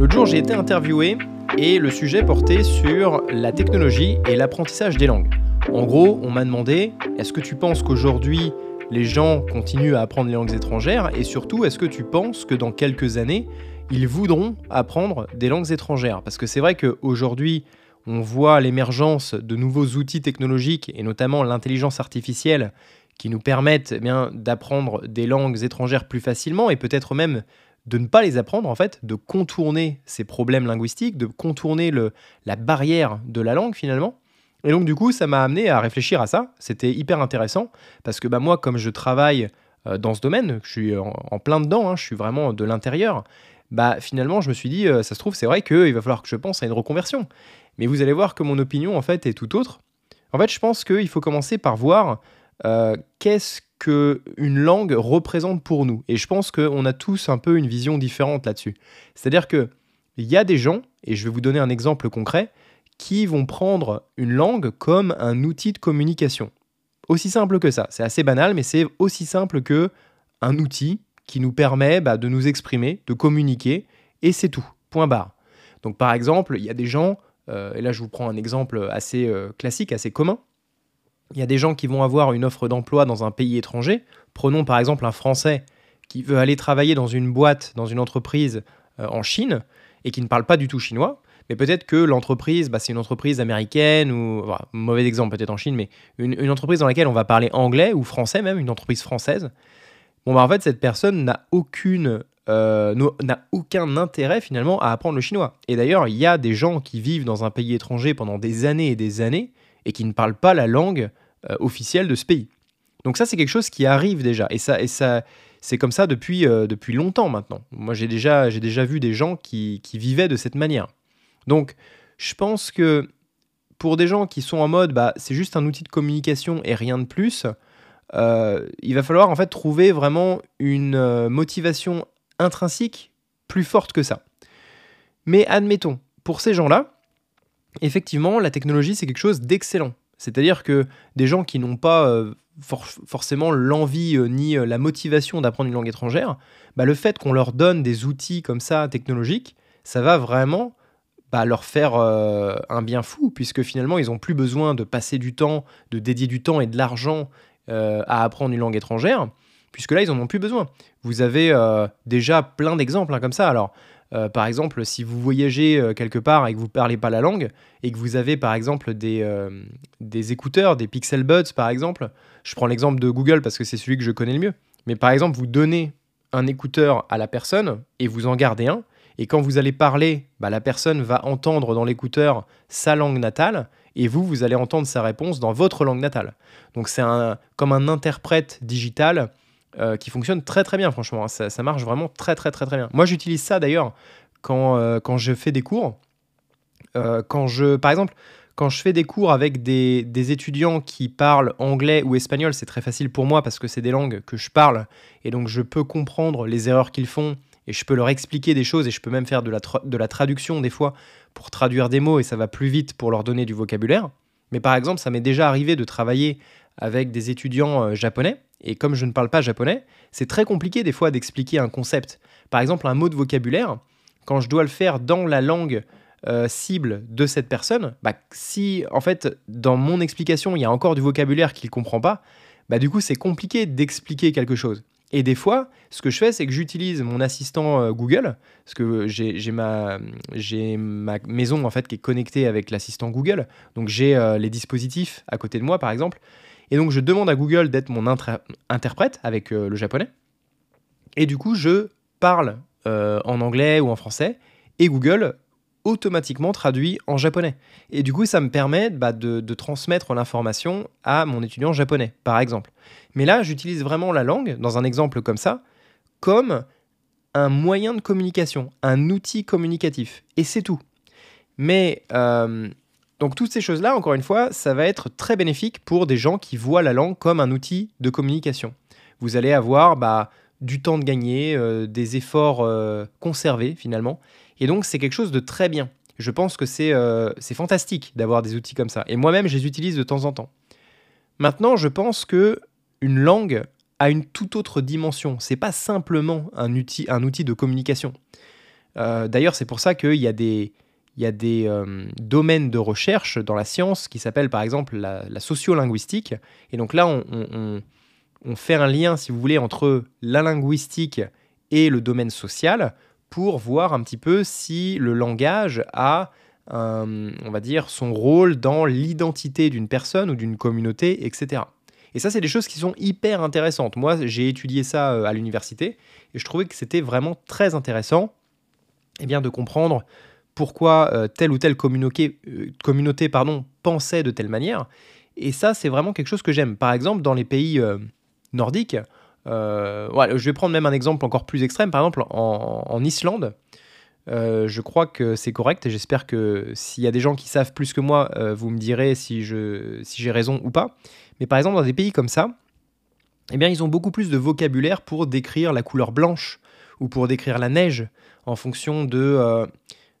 L'autre jour, j'ai été interviewé et le sujet portait sur la technologie et l'apprentissage des langues. En gros, on m'a demandé « Est-ce que tu penses qu'aujourd'hui, les gens continuent à apprendre les langues étrangères et surtout, est-ce que tu penses que dans quelques années, ils voudront apprendre des langues étrangères ?» Parce que c'est vrai qu'aujourd'hui, on voit l'émergence de nouveaux outils technologiques et notamment l'intelligence artificielle qui nous permettent d'apprendre des langues étrangères plus facilement et peut-être même de ne pas les apprendre, en fait, de contourner ces problèmes linguistiques, de contourner la barrière de la langue finalement. Et donc du coup, ça m'a amené à réfléchir à ça. C'était hyper intéressant parce que moi, comme je travaille dans ce domaine, je suis en plein dedans, hein, je suis vraiment de l'intérieur, finalement, je me suis dit, ça se trouve, c'est vrai qu'il va falloir que je pense à une reconversion. Mais vous allez voir que mon opinion, en fait, est tout autre. En fait, je pense qu'il faut commencer par voir qu'est-ce qu'une langue représente pour nous. Et je pense qu'on a tous un peu une vision différente là-dessus. C'est-à-dire qu'il y a des gens, et je vais vous donner un exemple concret, qui vont prendre une langue comme un outil de communication. Aussi simple que ça. C'est assez banal, mais c'est aussi simple qu'un outil qui nous permet de nous exprimer, de communiquer, et c'est tout, point barre. Donc par exemple, il y a des gens, et là je vous prends un exemple assez classique, assez commun, il y a des gens qui vont avoir une offre d'emploi dans un pays étranger. Prenons par exemple un Français qui veut aller travailler dans une boîte, dans une entreprise en Chine, et qui ne parle pas du tout chinois, mais peut-être que l'entreprise, c'est une entreprise américaine, ou mauvais exemple peut-être en Chine, mais une entreprise dans laquelle on va parler anglais ou français même, une entreprise française. Bon en fait, cette personne n'a aucun intérêt finalement à apprendre le chinois. Et d'ailleurs, il y a des gens qui vivent dans un pays étranger pendant des années et qui ne parlent pas la langue officielle de ce pays. Donc ça, c'est quelque chose qui arrive déjà. Et ça c'est comme ça depuis longtemps maintenant. Moi, j'ai déjà vu des gens qui vivaient de cette manière. Donc, je pense que pour des gens qui sont en mode « c'est juste un outil de communication et rien de plus », il va falloir en fait trouver vraiment une motivation intrinsique plus forte que ça. Mais admettons, pour ces gens-là, effectivement, la technologie, c'est quelque chose d'excellent. C'est-à-dire que des gens qui n'ont pas forcément l'envie ni la motivation d'apprendre une langue étrangère, le fait qu'on leur donne des outils comme ça technologiques, ça va vraiment leur faire un bien fou, puisque finalement, ils n'ont plus besoin de passer du temps, de dédier du temps et de l'argent à apprendre une langue étrangère, puisque là, ils n'en ont plus besoin. Vous avez déjà plein d'exemples comme ça. Alors, par exemple, si vous voyagez quelque part et que vous ne parlez pas la langue, et que vous avez, par exemple, des écouteurs, des Pixel Buds, par exemple, je prends l'exemple de Google parce que c'est celui que je connais le mieux, mais par exemple, vous donnez un écouteur à la personne et vous en gardez un, et quand vous allez parler, la personne va entendre dans l'écouteur sa langue natale, et vous allez entendre sa réponse dans votre langue natale. Donc c'est comme un interprète digital qui fonctionne très très bien, franchement. Ça marche vraiment très très très très bien. Moi, j'utilise ça d'ailleurs quand je fais des cours. Par exemple, quand je fais des cours avec des étudiants qui parlent anglais ou espagnol, c'est très facile pour moi parce que c'est des langues que je parle, et donc je peux comprendre les erreurs qu'ils font, et je peux leur expliquer des choses, et je peux même faire de la traduction des fois pour traduire des mots, et ça va plus vite pour leur donner du vocabulaire. Mais par exemple, ça m'est déjà arrivé de travailler avec des étudiants japonais, et comme je ne parle pas japonais, c'est très compliqué des fois d'expliquer un concept. Par exemple, un mot de vocabulaire, quand je dois le faire dans la langue cible de cette personne, si en fait dans mon explication il y a encore du vocabulaire qu'il ne comprend pas, du coup c'est compliqué d'expliquer quelque chose. Et des fois, ce que je fais, c'est que j'utilise mon assistant Google, parce que j'ai ma maison en fait qui est connectée avec l'assistant Google, donc j'ai les dispositifs à côté de moi par exemple, et donc je demande à Google d'être mon interprète avec le japonais, et du coup je parle en anglais ou en français, et Google automatiquement traduit en japonais. Et du coup, ça me permet de transmettre l'information à mon étudiant japonais, par exemple. Mais là, j'utilise vraiment la langue, dans un exemple comme ça, comme un moyen de communication, un outil communicatif. Et c'est tout. Mais donc toutes ces choses-là, encore une fois, ça va être très bénéfique pour des gens qui voient la langue comme un outil de communication. Vous allez avoir du temps de gagner, des efforts conservés, finalement. Et donc, c'est quelque chose de très bien. Je pense que c'est fantastique d'avoir des outils comme ça. Et moi-même, je les utilise de temps en temps. Maintenant, je pense que une langue a une toute autre dimension. C'est pas simplement un outil de communication. D'ailleurs, c'est pour ça qu'il y a des, domaines de recherche dans la science qui s'appellent par exemple la sociolinguistique. Et donc là, on fait un lien, si vous voulez, entre la linguistique et le domaine social pour voir un petit peu si le langage a, on va dire, son rôle dans l'identité d'une personne ou d'une communauté, etc. Et ça, c'est des choses qui sont hyper intéressantes. Moi, j'ai étudié ça à l'université et je trouvais que c'était vraiment très intéressant de comprendre pourquoi telle ou telle communauté pensait de telle manière. Et ça, c'est vraiment quelque chose que j'aime. Par exemple, dans les pays nordiques, je vais prendre même un exemple encore plus extrême. Par exemple, en Islande, je crois que c'est correct et j'espère que s'il y a des gens qui savent plus que moi, vous me direz si j'ai raison ou pas. Mais par exemple, dans des pays comme ça, eh bien, ils ont beaucoup plus de vocabulaire pour décrire la couleur blanche ou pour décrire la neige en fonction de,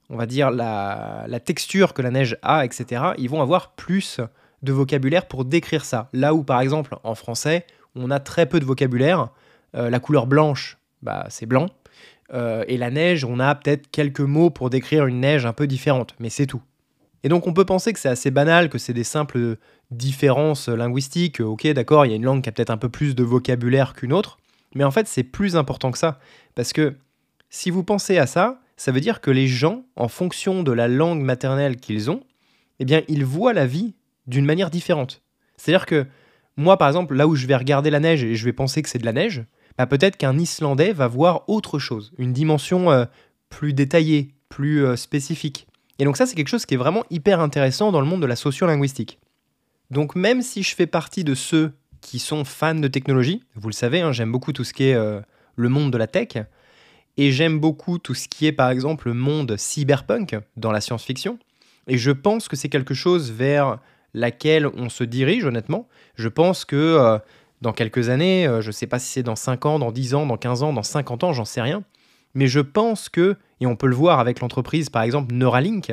on va dire, la texture que la neige a, etc. Ils vont avoir plus de vocabulaire pour décrire ça. Là où, par exemple, en français, on a très peu de vocabulaire. La couleur blanche, c'est blanc. Et la neige, on a peut-être quelques mots pour décrire une neige un peu différente, mais c'est tout. Et donc on peut penser que c'est assez banal, que c'est des simples différences linguistiques. Ok, d'accord, il y a une langue qui a peut-être un peu plus de vocabulaire qu'une autre, mais en fait c'est plus important que ça. Parce que si vous pensez à ça, ça veut dire que les gens, en fonction de la langue maternelle qu'ils ont, eh bien ils voient la vie d'une manière différente. C'est-à-dire que moi par exemple, là où je vais regarder la neige et je vais penser que c'est de la neige, peut-être qu'un Islandais va voir autre chose, une dimension plus détaillée, plus spécifique. Et donc ça, c'est quelque chose qui est vraiment hyper intéressant dans le monde de la sociolinguistique. Donc même si je fais partie de ceux qui sont fans de technologie, vous le savez, hein, j'aime beaucoup tout ce qui est le monde de la tech, et j'aime beaucoup tout ce qui est par exemple le monde cyberpunk dans la science-fiction, et je pense que c'est quelque chose vers laquelle on se dirige honnêtement. Je pense que dans quelques années, je ne sais pas si c'est dans 5 ans, dans 10 ans, dans 15 ans, dans 50 ans, j'en sais rien. Mais je pense que, et on peut le voir avec l'entreprise, par exemple, Neuralink,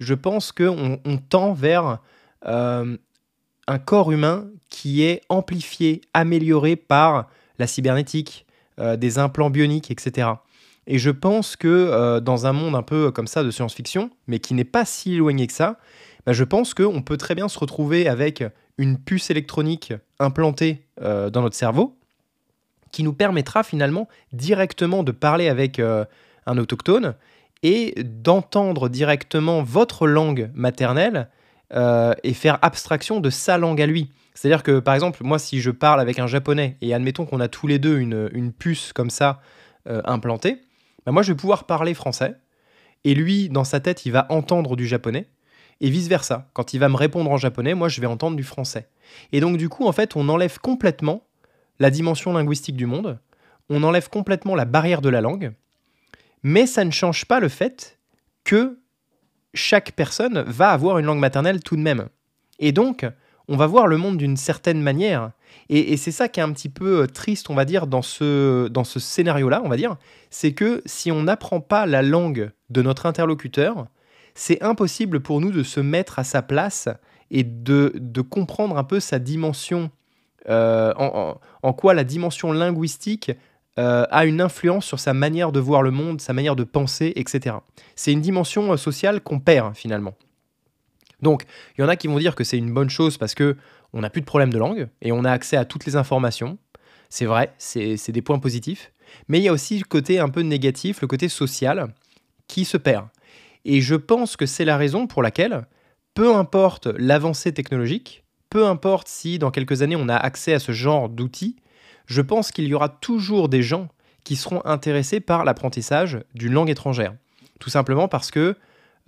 je pense qu'on tend vers un corps humain qui est amplifié, amélioré par la cybernétique, des implants bioniques, etc. Et je pense que dans un monde un peu comme ça de science-fiction, mais qui n'est pas si éloigné que ça, je pense qu'on peut très bien se retrouver avec une puce électronique implantée dans notre cerveau qui nous permettra finalement directement de parler avec un autochtone et d'entendre directement votre langue maternelle et faire abstraction de sa langue à lui. C'est-à-dire que, par exemple, moi, si je parle avec un japonais et admettons qu'on a tous les deux une puce comme ça implantée, moi, je vais pouvoir parler français et lui, dans sa tête, il va entendre du japonais. Et vice-versa, quand il va me répondre en japonais, moi je vais entendre du français. Et donc du coup, en fait, on enlève complètement la dimension linguistique du monde, on enlève complètement la barrière de la langue, mais ça ne change pas le fait que chaque personne va avoir une langue maternelle tout de même. Et donc, on va voir le monde d'une certaine manière, et c'est ça qui est un petit peu triste, on va dire, dans ce scénario-là, on va dire, c'est que si on n'apprend pas la langue de notre interlocuteur, c'est impossible pour nous de se mettre à sa place et de comprendre un peu sa dimension, en quoi la dimension linguistique a une influence sur sa manière de voir le monde, sa manière de penser, etc. C'est une dimension sociale qu'on perd finalement. Donc, il y en a qui vont dire que c'est une bonne chose parce qu'on n'a plus de problème de langue et on a accès à toutes les informations. C'est vrai, c'est des points positifs. Mais il y a aussi le côté un peu négatif, le côté social qui se perd. Et je pense que c'est la raison pour laquelle, peu importe l'avancée technologique, peu importe si dans quelques années on a accès à ce genre d'outils, je pense qu'il y aura toujours des gens qui seront intéressés par l'apprentissage d'une langue étrangère. Tout simplement parce qu'il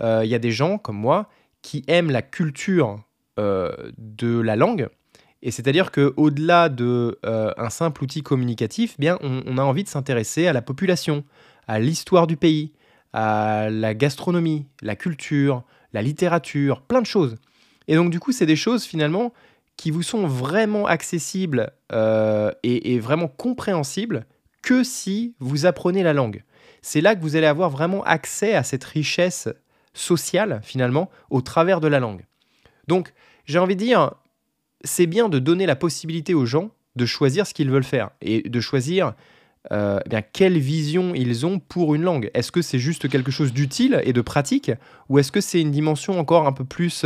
y a des gens comme moi qui aiment la culture de la langue. Et c'est-à-dire qu'au-delà d'un simple outil communicatif, bien, on a envie de s'intéresser à la population, à l'histoire du pays, à la gastronomie, la culture, la littérature, plein de choses. Et donc du coup, c'est des choses finalement qui vous sont vraiment accessibles et vraiment compréhensibles que si vous apprenez la langue. C'est là que vous allez avoir vraiment accès à cette richesse sociale finalement au travers de la langue. Donc j'ai envie de dire, c'est bien de donner la possibilité aux gens de choisir ce qu'ils veulent faire et de choisir eh bien, quelle vision ils ont pour une langue? Est-ce que c'est juste quelque chose d'utile et de pratique, ou est-ce que c'est une dimension encore un peu plus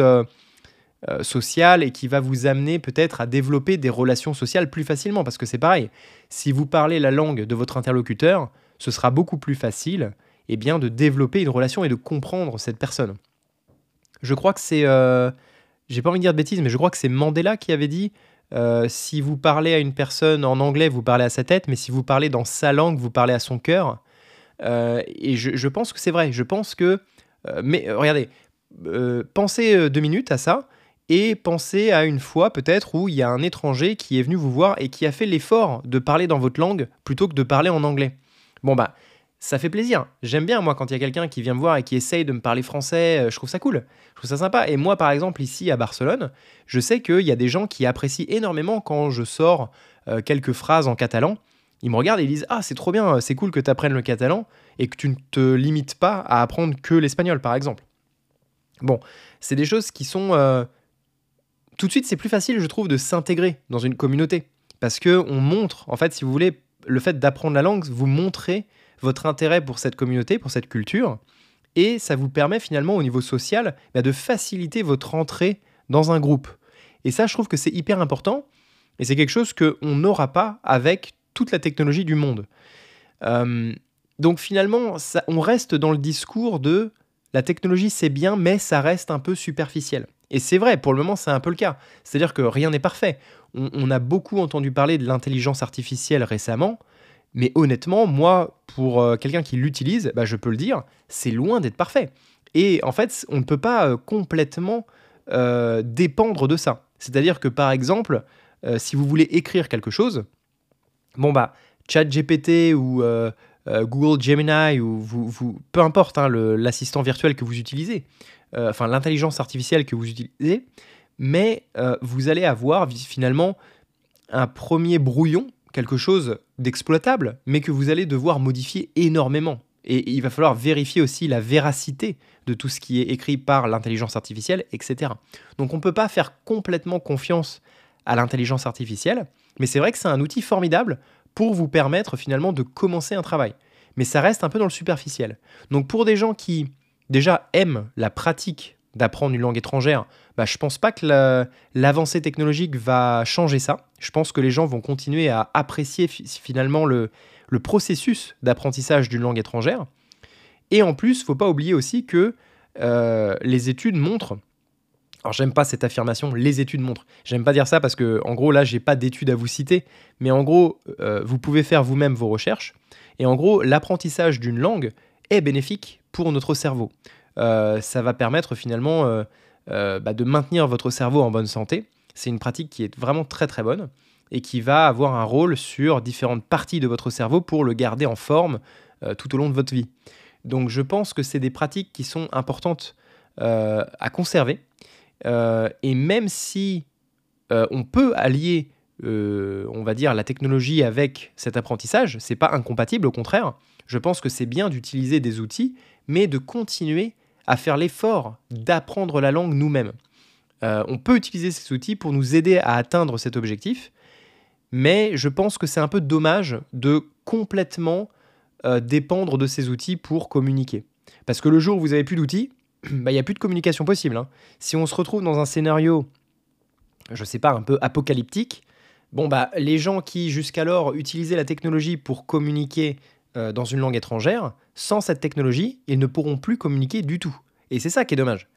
sociale et qui va vous amener peut-être à développer des relations sociales plus facilement? Parce que c'est pareil, si vous parlez la langue de votre interlocuteur, ce sera beaucoup plus facile eh bien, de développer une relation et de comprendre cette personne. Je crois que c'est... j'ai pas envie de dire de bêtises, mais je crois que c'est Mandela qui avait dit si vous parlez à une personne en anglais, vous parlez à sa tête, mais si vous parlez dans sa langue, vous parlez à son cœur. Et je pense que c'est vrai. Je pense que... mais regardez, pensez 2 minutes à ça et pensez à une fois peut-être où il y a un étranger qui est venu vous voir et qui a fait l'effort de parler dans votre langue plutôt que de parler en anglais. Bon bah, ça fait plaisir. J'aime bien, moi, quand il y a quelqu'un qui vient me voir et qui essaye de me parler français, je trouve ça cool. Je trouve ça sympa. Et moi, par exemple, ici, à Barcelone, je sais qu'il y a des gens qui apprécient énormément quand je sors quelques phrases en catalan. Ils me regardent et ils disent « Ah, c'est trop bien, c'est cool que tu apprennes le catalan et que tu ne te limites pas à apprendre que l'espagnol, par exemple. » Bon, c'est des choses qui sont... Tout de suite, c'est plus facile, je trouve, de s'intégrer dans une communauté. Parce qu'on montre, en fait, si vous voulez, le fait d'apprendre la langue, vous montrez votre intérêt pour cette communauté, pour cette culture, et ça vous permet finalement au niveau social de faciliter votre entrée dans un groupe. Et ça, je trouve que c'est hyper important, et c'est quelque chose qu'on n'aura pas avec toute la technologie du monde. Donc finalement, ça, on reste dans le discours de la technologie c'est bien, mais ça reste un peu superficiel. Et c'est vrai, pour le moment, c'est un peu le cas. C'est-à-dire que rien n'est parfait. On a beaucoup entendu parler de l'intelligence artificielle récemment, mais honnêtement, moi, pour quelqu'un qui l'utilise, bah, je peux le dire, c'est loin d'être parfait. Et en fait, on ne peut pas complètement dépendre de ça. C'est-à-dire que, par exemple, si vous voulez écrire quelque chose, bon bah, ChatGPT ou Google Gemini, ou peu importe hein, l'assistant virtuel que vous utilisez, enfin l'intelligence artificielle que vous utilisez, mais vous allez avoir finalement un premier brouillon, quelque chose d'exploitable, mais que vous allez devoir modifier énormément. Et il va falloir vérifier aussi la véracité de tout ce qui est écrit par l'intelligence artificielle, etc. Donc on ne peut pas faire complètement confiance à l'intelligence artificielle, mais c'est vrai que c'est un outil formidable pour vous permettre finalement de commencer un travail. Mais ça reste un peu dans le superficiel. Donc pour des gens qui déjà aiment la pratique d'apprendre une langue étrangère, bah, je ne pense pas que l'avancée technologique va changer ça. Je pense que les gens vont continuer à apprécier finalement le processus d'apprentissage d'une langue étrangère. Et en plus, il ne faut pas oublier aussi que les études montrent... Alors, j'aime pas cette affirmation, les études montrent. J'aime pas dire ça parce que, en gros, là, j'ai pas d'études à vous citer. Mais en gros, vous pouvez faire vous-même vos recherches. Et en gros, l'apprentissage d'une langue est bénéfique pour notre cerveau. Ça va permettre finalement de maintenir votre cerveau en bonne santé. C'est une pratique qui est vraiment très très bonne et qui va avoir un rôle sur différentes parties de votre cerveau pour le garder en forme tout au long de votre vie. Donc je pense que c'est des pratiques qui sont importantes à conserver. Et même si on peut allier, on va dire, la technologie avec cet apprentissage, c'est pas incompatible, au contraire, je pense que c'est bien d'utiliser des outils, mais de continuer à faire l'effort d'apprendre la langue nous-mêmes. On peut utiliser ces outils pour nous aider à atteindre cet objectif, mais je pense que c'est un peu dommage de complètement dépendre de ces outils pour communiquer. Parce que le jour où vous n'avez plus d'outils, bah, il n'y a plus de communication possible. Hein. Si on se retrouve dans un scénario, je ne sais pas, un peu apocalyptique, bon, bah, les gens qui jusqu'alors utilisaient la technologie pour communiquer dans une langue étrangère, sans cette technologie, ils ne pourront plus communiquer du tout. Et c'est ça qui est dommage.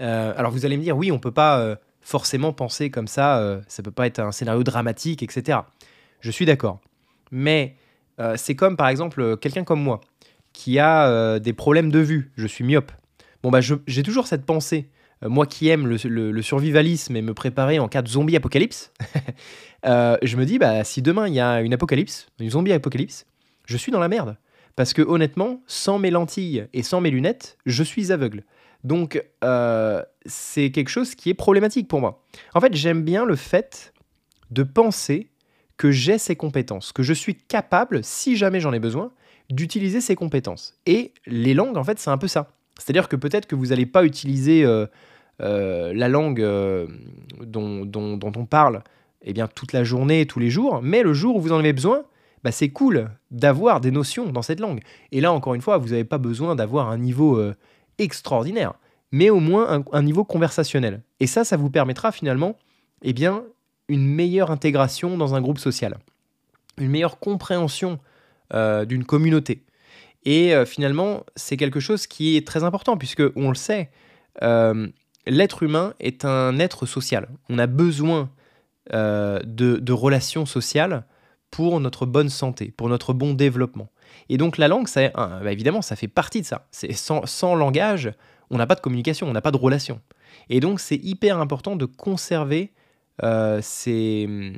Alors vous allez me dire, oui, on ne peut pas forcément penser comme ça, ça ne peut pas être un scénario dramatique, etc. Je suis d'accord. Mais c'est comme, par exemple, quelqu'un comme moi, qui a des problèmes de vue. Je suis myope. Bon, bah, j'ai toujours cette pensée, moi qui aime le survivalisme et me préparer en cas de zombie apocalypse, je me dis, bah, si demain il y a une apocalypse, une zombie apocalypse, je suis dans la merde. Parce que honnêtement, sans mes lentilles et sans mes lunettes, je suis aveugle. Donc, c'est quelque chose qui est problématique pour moi. En fait, j'aime bien le fait de penser que j'ai ces compétences, que je suis capable, si jamais j'en ai besoin, d'utiliser ces compétences. Et les langues, en fait, c'est un peu ça. C'est-à-dire que peut-être que vous n'allez pas utiliser la langue dont on parle eh bien, toute la journée, tous les jours, mais le jour où vous en avez besoin, bah c'est cool d'avoir des notions dans cette langue. Et là, encore une fois, vous n'avez pas besoin d'avoir un niveau extraordinaire, mais au moins un niveau conversationnel. Et ça, ça vous permettra finalement, eh bien, une meilleure intégration dans un groupe social, une meilleure compréhension d'une communauté. Et finalement, c'est quelque chose qui est très important, puisque on le sait, l'être humain est un être social. On a besoin de relations sociales pour notre bonne santé, pour notre bon développement. Et donc la langue, ça, bah évidemment, ça fait partie de ça. Sans langage, on n'a pas de communication, on n'a pas de relation. Et donc c'est hyper important de conserver ces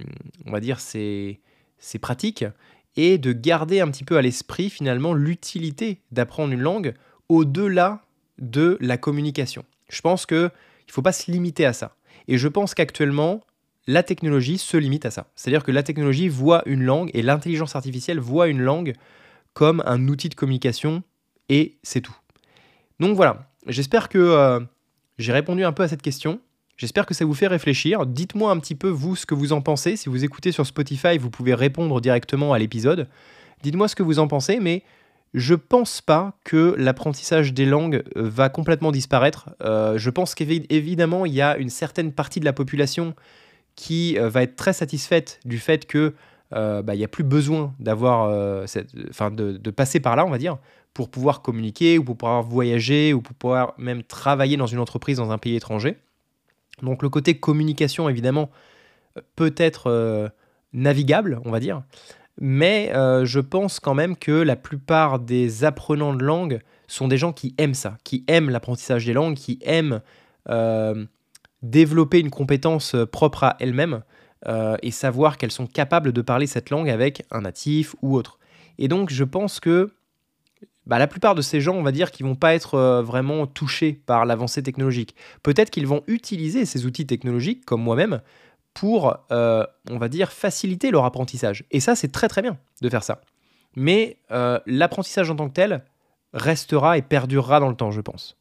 pratiques et de garder un petit peu à l'esprit finalement l'utilité d'apprendre une langue au-delà de la communication. Je pense qu'il ne faut pas se limiter à ça. Et je pense qu'actuellement, la technologie se limite à ça. C'est-à-dire que la technologie voit une langue et l'intelligence artificielle voit une langue comme un outil de communication et c'est tout. Donc voilà, j'espère que j'ai répondu un peu à cette question. J'espère que ça vous fait réfléchir. Dites-moi un petit peu, vous, ce que vous en pensez. Si vous écoutez sur Spotify, vous pouvez répondre directement à l'épisode. Dites-moi ce que vous en pensez, mais je pense pas que l'apprentissage des langues va complètement disparaître. Je pense qu'évidemment, il y a une certaine partie de la population qui va être très satisfaite du fait que il n'y a plus besoin d'avoir, de passer par là, on va dire, pour pouvoir communiquer ou pour pouvoir voyager ou pour pouvoir même travailler dans une entreprise dans un pays étranger. Donc le côté communication, évidemment, peut être navigable, on va dire, mais je pense quand même que la plupart des apprenants de langue sont des gens qui aiment ça, qui aiment l'apprentissage des langues, qui aiment développer une compétence propre à elles-mêmes et savoir qu'elles sont capables de parler cette langue avec un natif ou autre. Et donc je pense que la plupart de ces gens, on va dire, qui ne vont pas être vraiment touchés par l'avancée technologique. Peut-être qu'ils vont utiliser ces outils technologiques, comme moi-même, pour, on va dire, faciliter leur apprentissage. Et ça, c'est très très bien de faire ça. Mais l'apprentissage en tant que tel restera et perdurera dans le temps, je pense.